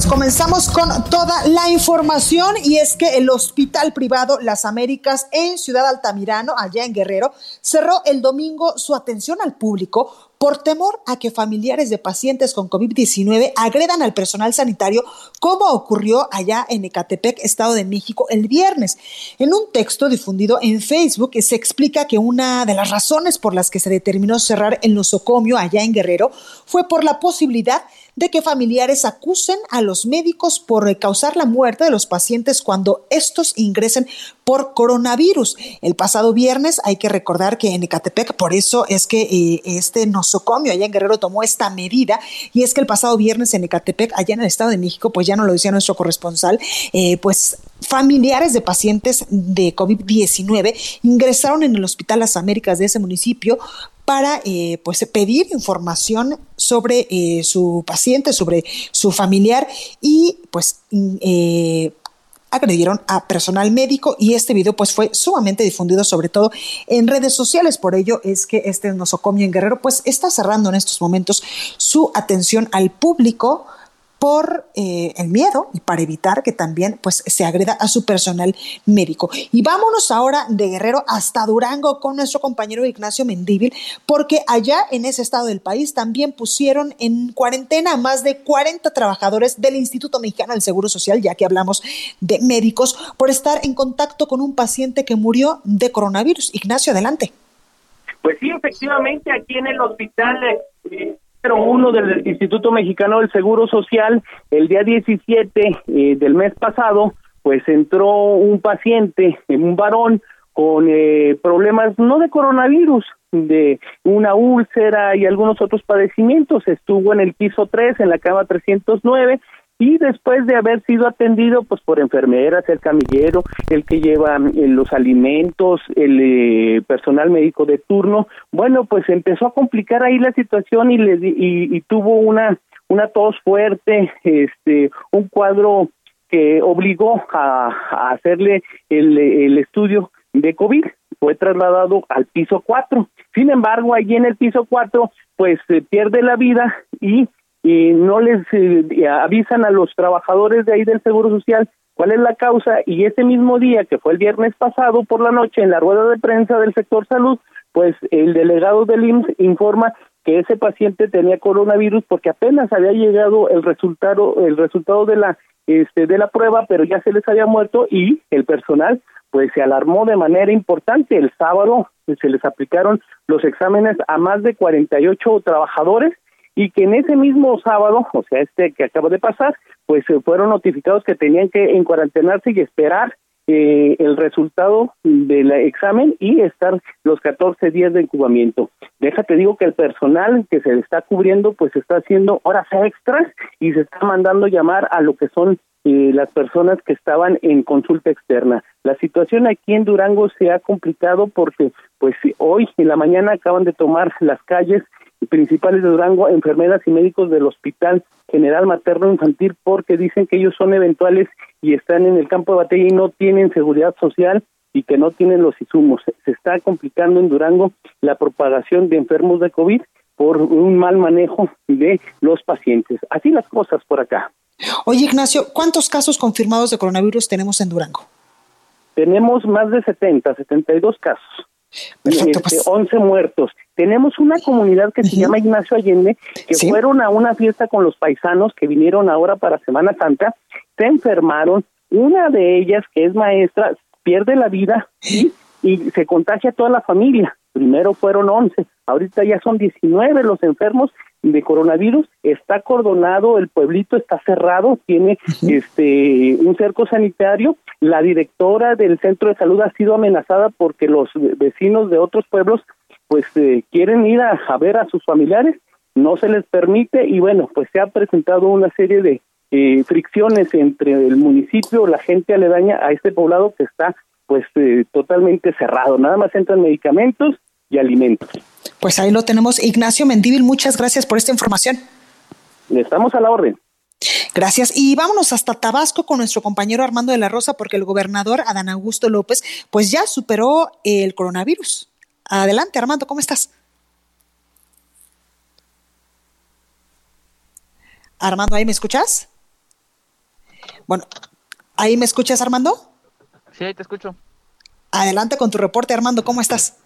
Comenzamos con toda la información y es que el Hospital Privado Las Américas en Ciudad Altamirano, allá en Guerrero, cerró el domingo su atención al público por temor a que familiares de pacientes con COVID diecinueve agredan al personal sanitario, como ocurrió allá en Ecatepec, Estado de México, el viernes. En un texto difundido en Facebook se explica que una de las razones por las que se determinó cerrar el nosocomio allá en Guerrero fue por la posibilidad de que familiares acusen a los médicos por causar la muerte de los pacientes cuando estos ingresen por coronavirus. El pasado viernes, hay que recordar que en Ecatepec, por eso es que eh, este nosocomio allá en Guerrero tomó esta medida, y es que el pasado viernes en Ecatepec, allá en el Estado de México, pues ya nos lo decía nuestro corresponsal, eh, pues familiares de pacientes de COVID diecinueve ingresaron en el Hospital Las Américas de ese municipio para eh, pues pedir información sobre eh, su paciente, sobre su familiar y pues eh, agredieron a personal médico, y este video pues fue sumamente difundido, sobre todo en redes sociales. Por ello es que este nosocomio en Guerrero pues está cerrando en estos momentos su atención al público por eh, el miedo y para evitar que también pues, se agreda a su personal médico. Y vámonos ahora de Guerrero hasta Durango con nuestro compañero Ignacio Mendívil, porque allá en ese estado del país también pusieron en cuarentena a más de cuarenta trabajadores del Instituto Mexicano del Seguro Social, ya que hablamos de médicos, por estar en contacto con un paciente que murió de coronavirus. Ignacio, adelante. Pues sí, efectivamente, aquí en el hospital eh, número uno del Instituto Mexicano del Seguro Social, el día diecisiete eh, del mes pasado, pues entró un paciente, un varón, con eh, problemas no de coronavirus, de una úlcera y algunos otros padecimientos. Estuvo en el piso tres, en la cama trescientos nueve, y después de haber sido atendido pues por enfermeras, el camillero, el que lleva eh, los alimentos, el eh, personal médico de turno, bueno, pues empezó a complicar ahí la situación y le y, y tuvo una una tos fuerte, este un cuadro que obligó a, a hacerle el, el estudio de COVID. Fue trasladado al piso cuatro. Sin embargo, allí en el piso cuatro pues se eh, pierde la vida y y no les eh, avisan a los trabajadores de ahí del Seguro Social cuál es la causa, y ese mismo día, que fue el viernes pasado por la noche, en la rueda de prensa del sector salud, pues el delegado del I M S S informa que ese paciente tenía coronavirus porque apenas había llegado el resultado el resultado de la este de la prueba, pero ya se les había muerto, y el personal pues se alarmó de manera importante. El sábado se les aplicaron los exámenes a más de cuarenta y ocho trabajadores, y que en ese mismo sábado, o sea, este que acaba de pasar, pues se fueron notificados que tenían que encuarentenarse y esperar eh, el resultado del examen y estar los catorce días de incubamiento. Déjate digo que el personal que se le está cubriendo pues está haciendo horas extras y se está mandando llamar a lo que son eh, las personas que estaban en consulta externa. La situación aquí en Durango se ha complicado porque pues hoy en la mañana acaban de tomar las calles principales de Durango enfermeras y médicos del Hospital General Materno Infantil, porque dicen que ellos son eventuales y están en el campo de batalla y no tienen seguridad social y que no tienen los insumos. Se está complicando en Durango la propagación de enfermos de COVID por un mal manejo de los pacientes. Así las cosas por acá. Oye, Ignacio, ¿cuántos casos confirmados de coronavirus tenemos en Durango? Tenemos más de setenta, setenta y dos casos. Perfecto, pues. este, once muertos. Tenemos una comunidad que uh-huh. se llama Ignacio Allende, que ¿Sí? fueron a una fiesta con los paisanos que vinieron ahora para Semana Santa, se enfermaron, una de ellas, que es maestra, pierde la vida y, y se contagia a toda la familia. Primero fueron once, ahorita ya son diecinueve los enfermos de coronavirus. Está acordonado el pueblito, está cerrado, tiene uh-huh. este un cerco sanitario. La directora del centro de salud ha sido amenazada porque los vecinos de otros pueblos pues eh, quieren ir a, a ver a sus familiares, no se les permite, y bueno, pues se ha presentado una serie de eh, fricciones entre el municipio, la gente aledaña a este poblado que está pues eh, totalmente cerrado, nada más entran medicamentos y alimentos. Pues ahí lo tenemos, Ignacio Mendívil, muchas gracias por esta información. Estamos a la orden. Gracias. Y vámonos hasta Tabasco con nuestro compañero Armando de la Rosa, porque el gobernador Adán Augusto López pues ya superó el coronavirus. Adelante, Armando, ¿cómo estás? Armando, ¿ahí me escuchas? Bueno, ¿ahí me escuchas, Armando? Sí, ahí te escucho. Adelante con tu reporte, Armando, ¿cómo estás?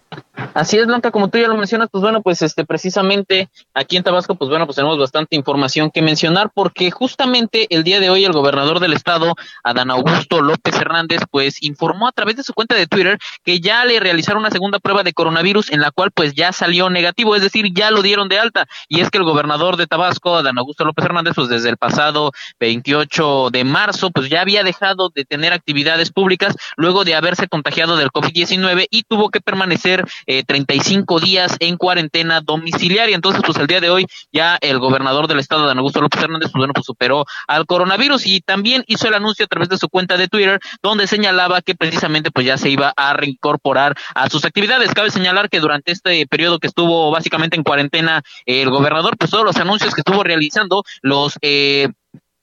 Así es, Blanca, como tú ya lo mencionas, pues bueno, pues este precisamente aquí en Tabasco, pues bueno, pues tenemos bastante información que mencionar, porque justamente el día de hoy el gobernador del estado, Adán Augusto López Hernández, pues informó a través de su cuenta de Twitter que ya le realizaron una segunda prueba de coronavirus, en la cual pues ya salió negativo, es decir, ya lo dieron de alta. Y es que el gobernador de Tabasco, Adán Augusto López Hernández, pues desde el pasado veintiocho de marzo, pues ya había dejado de tener actividades públicas luego de haberse contagiado del COVID diecinueve y tuvo que permanecer Eh, treinta y cinco días en cuarentena domiciliaria. Entonces, pues el día de hoy ya el gobernador del estado, Adán Augusto López Hernández, pues bueno, pues superó al coronavirus, y también hizo el anuncio a través de su cuenta de Twitter, donde señalaba que precisamente pues ya se iba a reincorporar a sus actividades. Cabe señalar que durante este periodo que estuvo básicamente en cuarentena, eh, el gobernador, pues todos los anuncios que estuvo realizando, los eh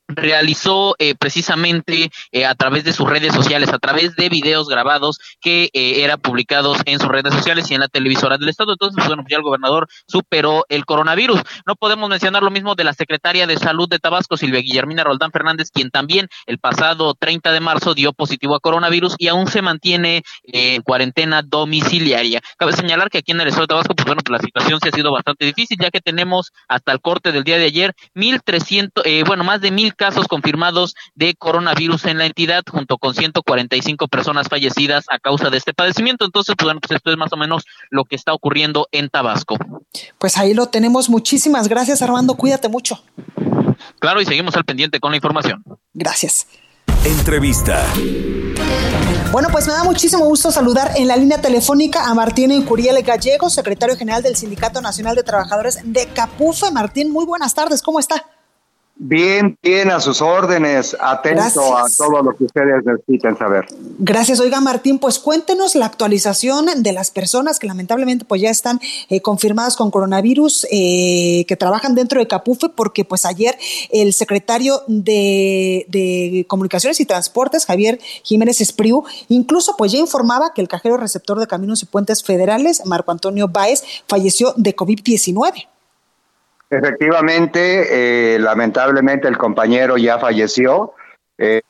realizó eh, precisamente eh, a través de sus redes sociales, a través de videos grabados que eh, eran publicados en sus redes sociales y en la televisora del Estado. Entonces, bueno, ya el gobernador superó el coronavirus. No podemos mencionar lo mismo de la secretaria de Salud de Tabasco, Silvia Guillermina Roldán Fernández, quien también el pasado treinta de marzo dio positivo a coronavirus y aún se mantiene eh, en cuarentena domiciliaria. Cabe señalar que aquí en el Estado de Tabasco, pues bueno, la situación sí ha sido bastante difícil, ya que tenemos hasta el corte del día de ayer mil trescientos, eh, bueno, más de mil casos confirmados de coronavirus en la entidad, junto con ciento cuarenta y cinco personas fallecidas a causa de este padecimiento. Entonces, pues, bueno, pues esto es más o menos lo que está ocurriendo en Tabasco. Pues ahí lo tenemos. Muchísimas gracias, Armando. Cuídate mucho. Claro, y seguimos al pendiente con la información. Gracias. Entrevista. Bueno, pues me da muchísimo gusto saludar en la línea telefónica a Martín Encuriel Gallego, secretario general del Sindicato Nacional de Trabajadores de Capufe. Martín, muy buenas tardes. ¿Cómo está? Bien, bien, a sus órdenes, atento. Gracias. A todo lo que ustedes necesiten saber. Gracias. Oiga, Martín, pues cuéntenos la actualización de las personas que lamentablemente pues ya están eh, confirmadas con coronavirus, eh, que trabajan dentro de Capufe, porque pues ayer el secretario de, de Comunicaciones y Transportes, Javier Jiménez Espriu, incluso pues ya informaba que el cajero receptor de Caminos y Puentes Federales, Marco Antonio Báez, falleció de COVID diecinueve. Efectivamente, eh, lamentablemente el compañero ya falleció. Eh,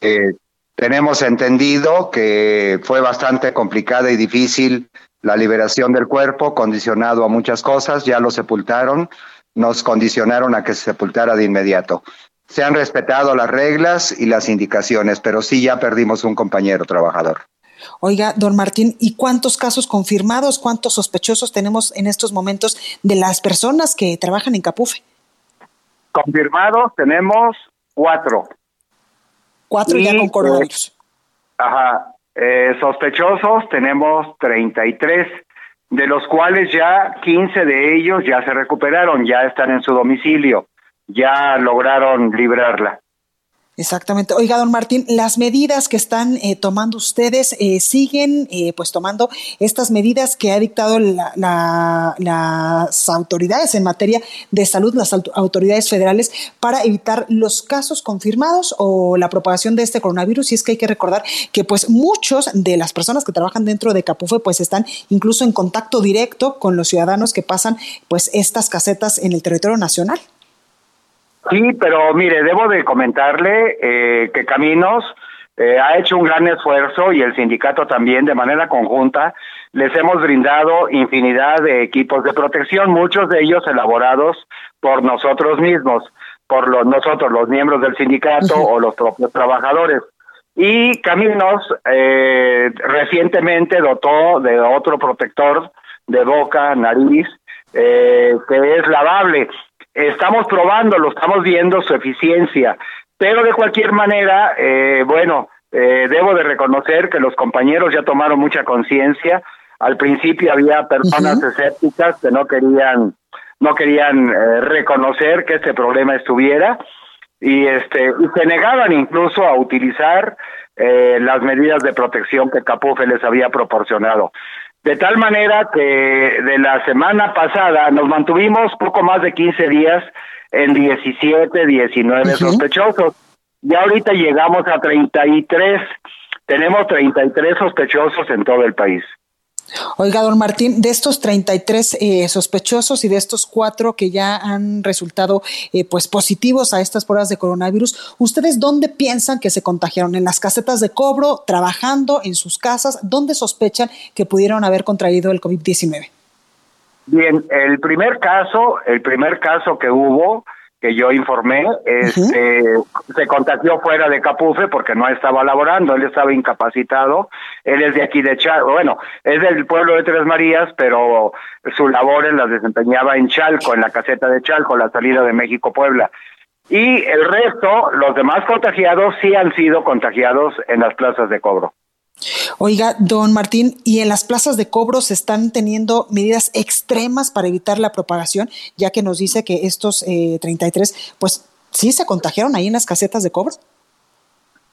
eh, tenemos entendido que fue bastante complicada y difícil la liberación del cuerpo, condicionado a muchas cosas. Ya lo sepultaron, nos condicionaron a que se sepultara de inmediato. Se han respetado las reglas y las indicaciones, pero sí ya perdimos un compañero trabajador. Oiga, don Martín, ¿y cuántos casos confirmados, cuántos sospechosos tenemos en estos momentos de las personas que trabajan en Capufe? Confirmados tenemos cuatro. Cuatro y, ya con coronavirus. Eh, ajá, eh, sospechosos tenemos treinta y tres, de los cuales ya quince de ellos ya se recuperaron, ya están en su domicilio, ya lograron librarla. Exactamente. Oiga, don Martín, las medidas que están eh, tomando ustedes, eh, siguen eh, pues tomando estas medidas que ha dictado la, la, las autoridades en materia de salud, las autoridades federales, para evitar los casos confirmados o la propagación de este coronavirus. Y es que hay que recordar que pues muchos de las personas que trabajan dentro de Capufe pues están incluso en contacto directo con los ciudadanos que pasan pues estas casetas en el territorio nacional. Sí, pero mire, debo de comentarle eh, que Caminos eh, ha hecho un gran esfuerzo, y el sindicato también, de manera conjunta. Les hemos brindado infinidad de equipos de protección, muchos de ellos elaborados por nosotros mismos, por los, nosotros los miembros del sindicato, uh-huh, o los propios trabajadores. Y Caminos eh, recientemente dotó de otro protector de boca, nariz, eh, que es lavable. Estamos probándolo, estamos viendo su eficiencia, pero de cualquier manera, eh, bueno, eh, debo de reconocer que los compañeros ya tomaron mucha conciencia. Al principio había personas, uh-huh, escépticas que no querían, no querían eh, reconocer que este problema estuviera, y este y se negaban incluso a utilizar eh, las medidas de protección que Capufe les había proporcionado. De tal manera que de la semana pasada nos mantuvimos poco más de quince días en diecisiete, diecinueve, uh-huh, sospechosos. Y ahorita llegamos a treinta y tres. Tenemos treinta y tres sospechosos en todo el país. Oiga, don Martín, de estos treinta y tres eh, sospechosos y de estos cuatro que ya han resultado eh, pues positivos a estas pruebas de coronavirus, ¿ustedes dónde piensan que se contagiaron? ¿En las casetas de cobro, trabajando, en sus casas? ¿Dónde sospechan que pudieron haber contraído el COVID diecinueve? Bien, el primer caso, el primer caso que hubo, que yo informé, este, uh-huh, se contagió fuera de Capufe porque no estaba laborando, él estaba incapacitado. Él es de aquí de Chalco, bueno, es del pueblo de Tres Marías, pero su labor la desempeñaba en Chalco, en la caseta de Chalco, la salida de México-Puebla. Y el resto, los demás contagiados, sí han sido contagiados en las plazas de cobro. Oiga, don Martín, ¿y en las plazas de cobro se están teniendo medidas extremas para evitar la propagación, ya que nos dice que estos eh, treinta y tres, pues sí se contagiaron ahí en las casetas de cobro?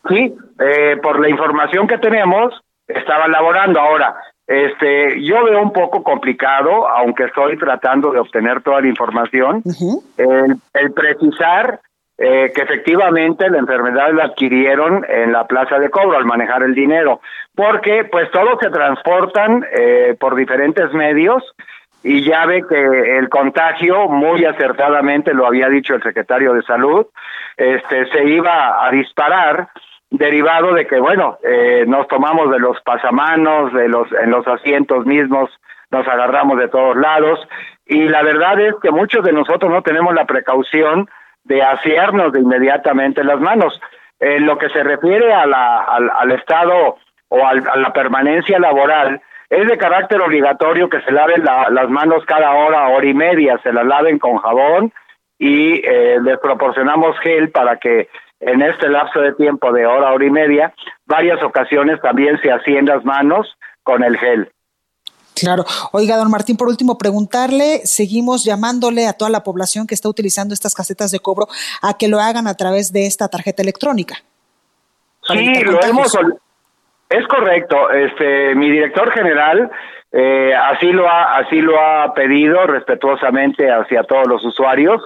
Sí, eh, por la información que tenemos, estaban laborando. Ahora, este, yo veo un poco complicado, aunque estoy tratando de obtener toda la información, uh-huh, el, el precisar Eh, que efectivamente la enfermedad la adquirieron en la plaza de cobro al manejar el dinero, porque pues todos se transportan eh, por diferentes medios, y ya ve que el contagio, muy acertadamente lo había dicho el secretario de Salud, este se iba a disparar, derivado de que, bueno, eh, nos tomamos de los pasamanos, de los en los asientos mismos, nos agarramos de todos lados, y la verdad es que muchos de nosotros no tenemos la precaución de asearnos de inmediatamente las manos. En lo que se refiere a la, al, al estado o al, a la permanencia laboral, es de carácter obligatorio que se laven la, las manos cada hora, hora y media, se las laven con jabón, y eh, les proporcionamos gel para que en este lapso de tiempo de hora, hora y media, varias ocasiones también se hacían las manos con el gel. Claro. Oiga, don Martín, por último, preguntarle, seguimos llamándole a toda la población que está utilizando estas casetas de cobro a que lo hagan a través de esta tarjeta electrónica. Sí, lo hemos... Es correcto. Este, mi director general eh, así lo ha, así lo ha pedido respetuosamente hacia todos los usuarios.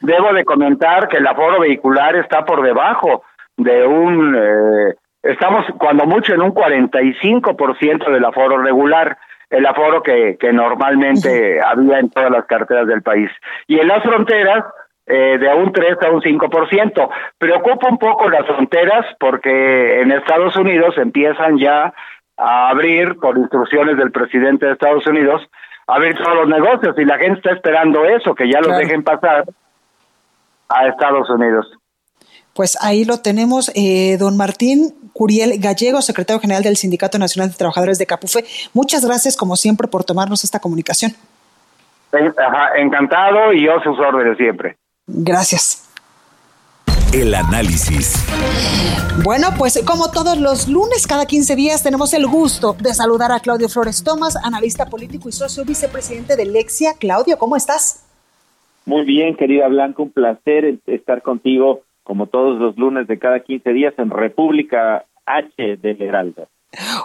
Debo de comentar que el aforo vehicular está por debajo de un... Eh, estamos cuando mucho en un cuarenta y cinco por ciento del aforo regular, el aforo que, que normalmente uh-huh. había en todas las carreteras del país. Y en las fronteras, eh, de un tres a un cinco por ciento. Preocupa un poco las fronteras porque en Estados Unidos empiezan ya a abrir, por instrucciones del presidente de Estados Unidos, a abrir todos los negocios, y la gente está esperando eso, que ya claro. los dejen pasar a Estados Unidos. Pues ahí lo tenemos, eh, don Martín Curiel Gallego, secretario general del Sindicato Nacional de Trabajadores de Capufe. Muchas gracias, como siempre, por tomarnos esta comunicación. Ajá, encantado, y yo a sus órdenes siempre. Gracias. El análisis. Bueno, pues como todos los lunes, cada quince días, tenemos el gusto de saludar a Claudio Flores Tomás, analista político y socio vicepresidente de Lexia. Claudio, ¿cómo estás? Muy bien, querida Blanca, un placer estar contigo, como todos los lunes de cada quince días, en República H del Heraldo.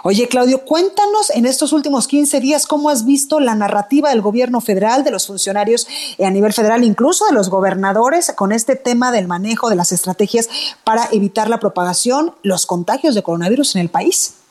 Oye, Claudio, cuéntanos en estos últimos quince días cómo has visto la narrativa del gobierno federal, de los funcionarios a nivel federal, incluso de los gobernadores, con este tema del manejo de las estrategias para evitar la propagación, los contagios de coronavirus en el país.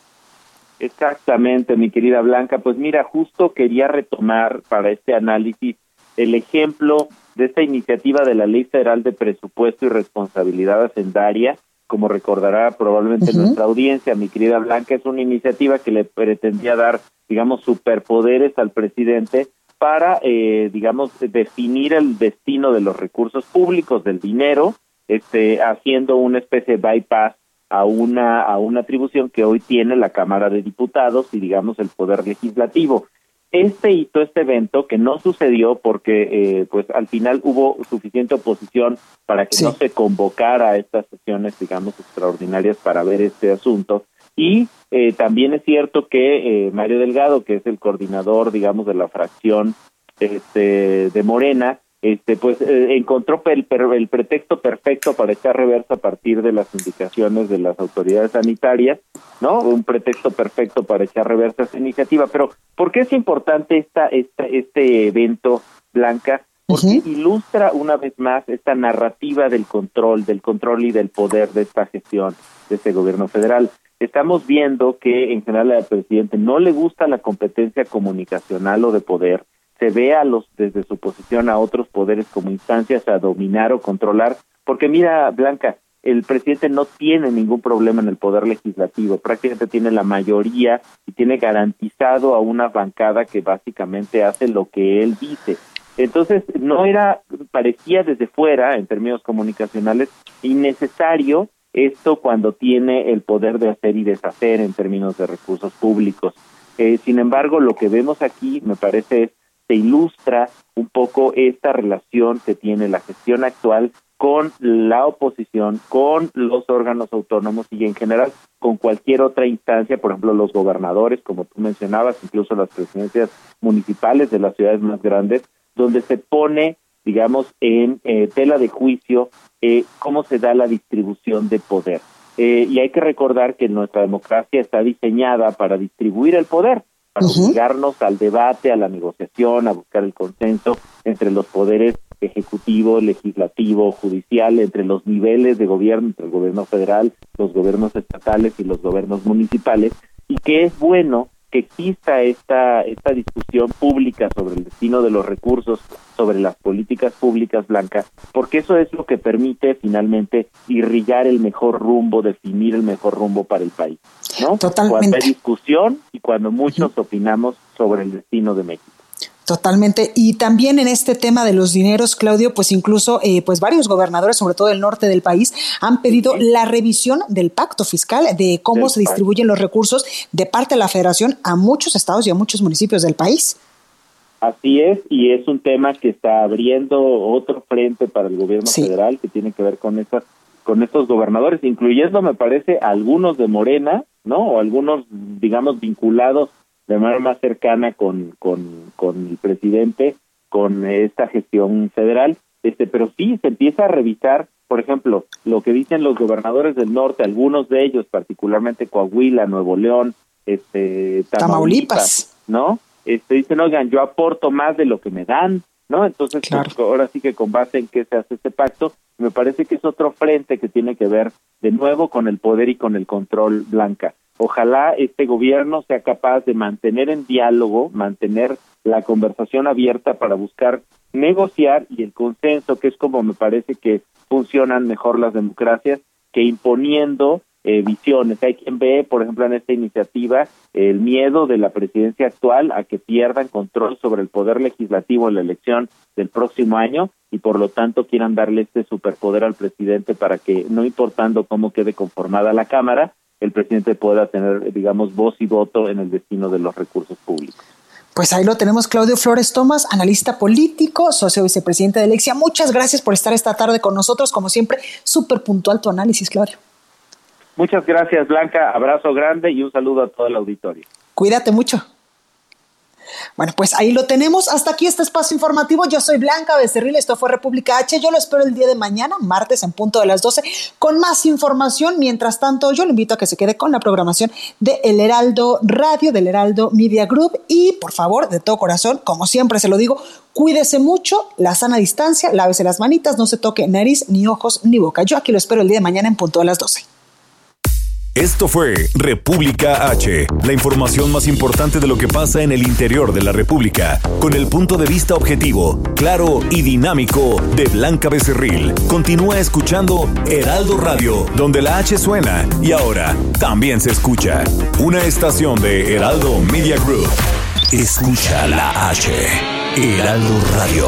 Exactamente, mi querida Blanca. Pues mira, justo quería retomar para este análisis el ejemplo de esta iniciativa de la Ley Federal de Presupuesto y Responsabilidad Hacendaria. Como recordará probablemente uh-huh. nuestra audiencia, mi querida Blanca, es una iniciativa que le pretendía dar, digamos, superpoderes al presidente para, eh, digamos, definir el destino de los recursos públicos, del dinero, este, haciendo una especie de bypass a una, a una atribución que hoy tiene la Cámara de Diputados y, digamos, el Poder Legislativo. Este hito, este evento, que no sucedió porque eh, pues al final hubo suficiente oposición para que sí. no se convocara a estas sesiones, digamos, extraordinarias para ver este asunto. Y eh, también es cierto que eh, Mario Delgado, que es el coordinador, digamos, de la fracción este, de Morena, este pues eh, encontró el, el pretexto perfecto para echar reversa a partir de las indicaciones de las autoridades sanitarias, ¿no? Un pretexto perfecto para echar reversa esa iniciativa. Pero ¿por qué es importante esta, esta este evento, Blanca? Porque uh-huh. ilustra una vez más esta narrativa del control, del control y del poder de esta gestión, de este gobierno federal. Estamos viendo que en general al presidente no le gusta la competencia comunicacional o de poder. Se ve a los, desde su posición, a otros poderes como instancias a dominar o controlar, porque mira, Blanca, el presidente no tiene ningún problema en el poder legislativo, prácticamente tiene la mayoría y tiene garantizado a una bancada que básicamente hace lo que él dice. Entonces, no era, parecía desde fuera, en términos comunicacionales, innecesario esto cuando tiene el poder de hacer y deshacer en términos de recursos públicos. Eh, sin embargo, lo que vemos aquí, me parece, es se ilustra un poco esta relación que tiene la gestión actual con la oposición, con los órganos autónomos y en general con cualquier otra instancia, por ejemplo, los gobernadores, como tú mencionabas, incluso las presidencias municipales de las ciudades más grandes, donde se pone, digamos, en eh, tela de juicio eh, cómo se da la distribución de poder. Eh, y hay que recordar que nuestra democracia está diseñada para distribuir el poder, para obligarnos al debate, a la negociación, a buscar el consenso entre los poderes ejecutivo, legislativo, judicial, entre los niveles de gobierno, entre el gobierno federal, los gobiernos estatales y los gobiernos municipales, y que es bueno que exista esta esta discusión pública sobre el destino de los recursos, sobre las políticas públicas, Blanca, porque eso es lo que permite finalmente irrigar el mejor rumbo, definir el mejor rumbo para el país, ¿no? Totalmente. Cuando hay discusión y cuando muchos uh-huh. opinamos sobre el destino de México. Totalmente. Y también en este tema de los dineros, Claudio, pues incluso eh, pues varios gobernadores, sobre todo del norte del país, han pedido sí. la revisión del pacto fiscal, de cómo del se país. distribuyen los recursos de parte de la Federación a muchos estados y a muchos municipios del país. Así es, y es un tema que está abriendo otro frente para el gobierno sí. federal, que tiene que ver con esas, con estos gobernadores, incluyendo, me parece, algunos de Morena, ¿no? O algunos, digamos, vinculados de manera más cercana con, con, con el presidente, con esta gestión federal, este, pero sí se empieza a revisar, por ejemplo, lo que dicen los gobernadores del norte, algunos de ellos, particularmente Coahuila, Nuevo León, este, Tamaulipas, Tamaulipas, ¿no? Este, dicen, oigan, yo aporto más de lo que me dan, ¿no? Entonces, claro. pues, ahora sí que con base en qué se hace este pacto, me parece que es otro frente que tiene que ver de nuevo con el poder y con el control, Blanca. Ojalá este gobierno sea capaz de mantener en diálogo, mantener la conversación abierta para buscar negociar y el consenso, que es como me parece que funcionan mejor las democracias, que imponiendo eh, visiones. Hay quien ve, por ejemplo, en esta iniciativa, el miedo de la presidencia actual a que pierdan control sobre el poder legislativo en la elección del próximo año y por lo tanto quieran darle este superpoder al presidente para que, no importando cómo quede conformada la Cámara, el presidente pueda tener, digamos, voz y voto en el destino de los recursos públicos. Pues ahí lo tenemos, Claudio Flores Tomás, analista político, socio vicepresidente de Lexia. Muchas gracias por estar esta tarde con nosotros. Como siempre, súper puntual tu análisis, Claudio. Muchas gracias, Blanca. Abrazo grande y un saludo a todo el auditorio. Cuídate mucho. Bueno, pues ahí lo tenemos. Hasta aquí este espacio informativo. Yo soy Blanca Becerril. Esto fue República H. Yo lo espero el día de mañana, martes, en punto de las doce, con más información. Mientras tanto, yo lo invito a que se quede con la programación de El Heraldo Radio, del Heraldo Media Group. Y, por favor, de todo corazón, como siempre se lo digo, cuídese mucho, la sana distancia, lávese las manitas, no se toque nariz, ni ojos, ni boca. Yo aquí lo espero el día de mañana en punto de las doce. Esto fue República H, la información más importante de lo que pasa en el interior de la República, con el punto de vista objetivo, claro y dinámico de Blanca Becerril. Continúa escuchando Heraldo Radio, donde la H suena y ahora también se escucha. Una estación de Heraldo Media Group. Escucha la H, Heraldo Radio.